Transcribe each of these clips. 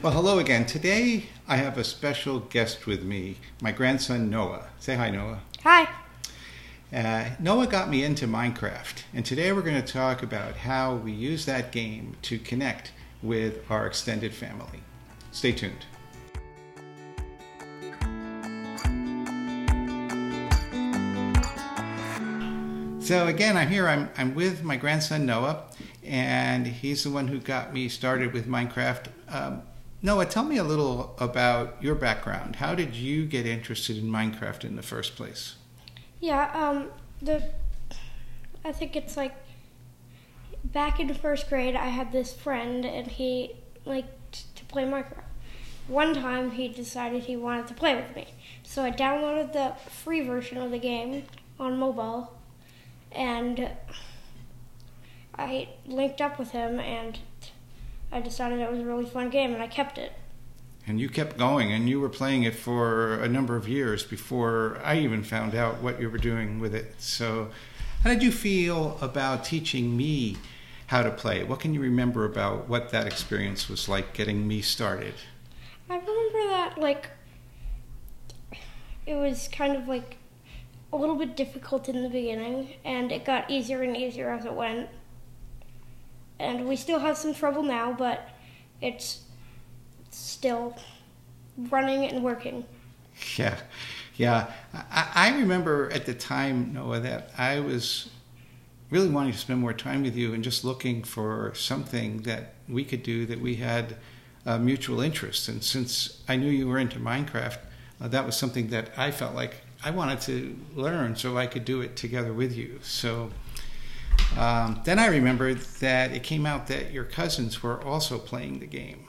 Well, hello again. Today I have a special guest with me, my grandson Noah. Say hi, Noah. Hi. Noah got me into Minecraft, and today we're going to talk about how we use that game to connect with our extended family. Stay tuned. So again, I'm here. I'm with my grandson Noah, and he's the one who got me started with Minecraft. Noah, tell me a little about your background. How did you get interested in Minecraft in the first place? Yeah, I think it's like back in first grade, I had this friend, and he liked to play Minecraft. One time, he decided he wanted to play with me, so I downloaded the free version of the game on mobile. And I linked up with him, and I decided it was a really fun game, and I kept it. And you kept going, and you were playing it for a number of years before I even found out what you were doing with it. So how did you feel about teaching me how to play? What can you remember about what that experience was like, getting me started? I remember that, it was kind of a little bit difficult in the beginning, and it got easier and easier as it went. And we still have some trouble now, but it's still running and working. Yeah. I remember at the time, Noah, that I was really wanting to spend more time with you and just looking for something that we could do that we had mutual interest. And since I knew you were into Minecraft, that was something that I felt like I wanted to learn so I could do it together with you. So then I remembered that it came out that your cousins were also playing the game.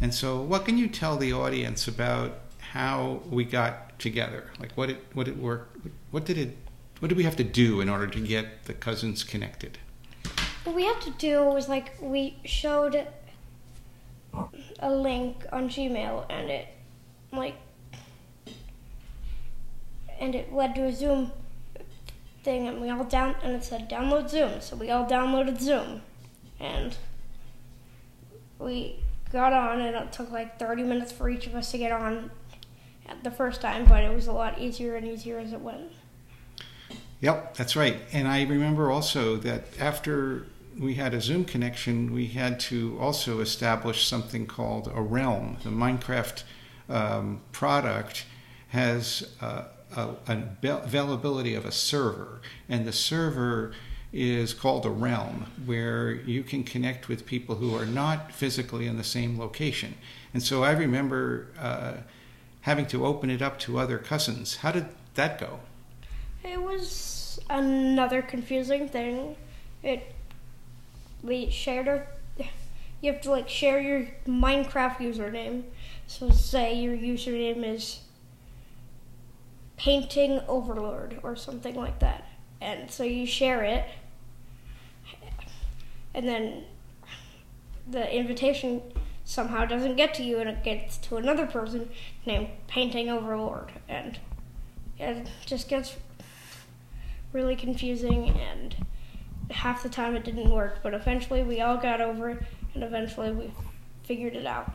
And so what can you tell the audience about how we got together? What did we have to do in order to get the cousins connected? What we had to do was we showed a link on Gmail, and it it led to a Zoom thing, and it said download Zoom, so we all downloaded Zoom, and we got on, and it took 30 minutes for each of us to get on at the first time, but it was a lot easier and easier as it went. Yep, that's right. And I remember also that after we had a Zoom connection, we had to also establish something called a Realm. The Minecraft product has an availability of a server, and the server is called a realm, where you can connect with people who are not physically in the same location. And so I remember having to open it up to other cousins. How did that go? It was another confusing thing. We shared you have to share your Minecraft username. So say your username is Painting Overlord or something like that, and so you share it, and then the invitation somehow doesn't get to you, and it gets to another person named Painting Overlord, and it just gets really confusing, and half the time it didn't work, but eventually we all got over it, and eventually we figured it out.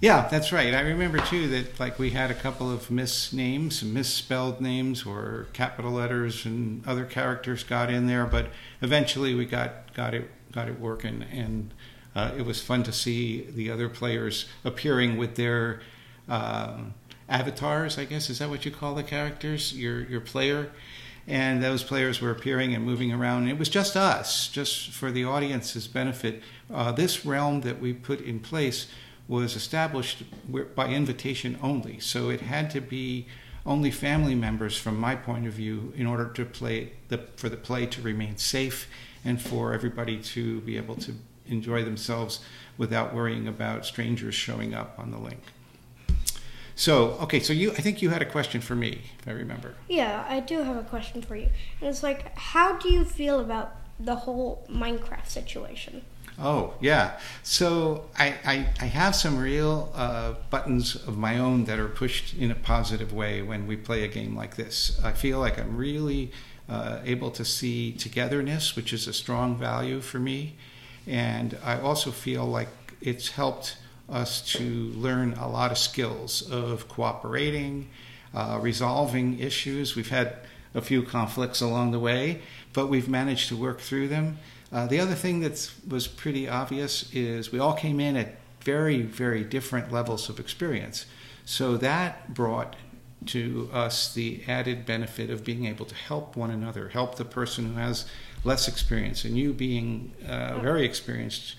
Yeah, that's right. I remember, too, that we had a couple of misspelled names, or capital letters and other characters got in there, but eventually we got it working, and it was fun to see the other players appearing with their avatars, I guess. Is that what you call the characters? Your player? And those players were appearing and moving around. And it was just us, just for the audience's benefit. This realm that we put in place was established by invitation only. So it had to be only family members from my point of view in order to for the play to remain safe and for everybody to be able to enjoy themselves without worrying about strangers showing up on the link. So, okay, so I think you had a question for me, if I remember. Yeah, I do have a question for you. And it's how do you feel about the whole Minecraft situation? Oh, yeah. So I have some real buttons of my own that are pushed in a positive way when we play a game like this. I feel like I'm really able to see togetherness, which is a strong value for me. And I also feel like it's helped us to learn a lot of skills of cooperating, resolving issues. We've had a few conflicts along the way, but we've managed to work through them. The other thing that was pretty obvious is we all came in at very, very different levels of experience. So that brought to us the added benefit of being able to help one another, help the person who has less experience. And you, being a very experienced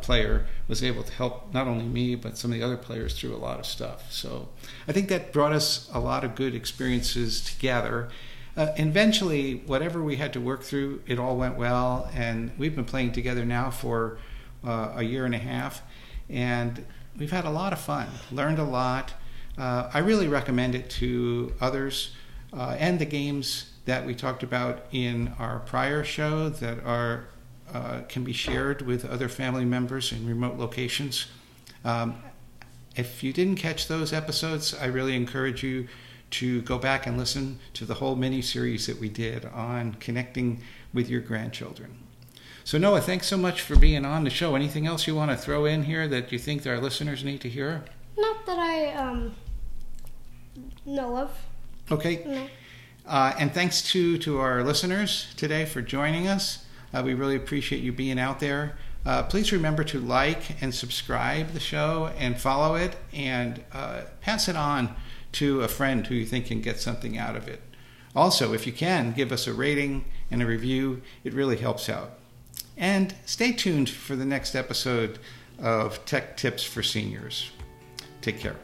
player, was able to help not only me but some of the other players through a lot of stuff. So I think that brought us a lot of good experiences together. Eventually, whatever we had to work through, it all went well, and we've been playing together now for a year and a half, and we've had a lot of fun, learned a lot. I really recommend it to others, and the games that we talked about in our prior show that are can be shared with other family members in remote locations. If you didn't catch those episodes, I really encourage you to go back and listen to the whole mini-series that we did on connecting with your grandchildren. So Noah, thanks so much for being on the show. Anything else you want to throw in here that you think that our listeners need to hear? Not that I know of. Okay. No. And thanks to our listeners today for joining us. We really appreciate you being out there. Please remember to like and subscribe the show and follow it, and pass it on to a friend who you think can get something out of it. Also, if you can, give us a rating and a review. It really helps out. And stay tuned for the next episode of Tech Tips for Seniors. Take care.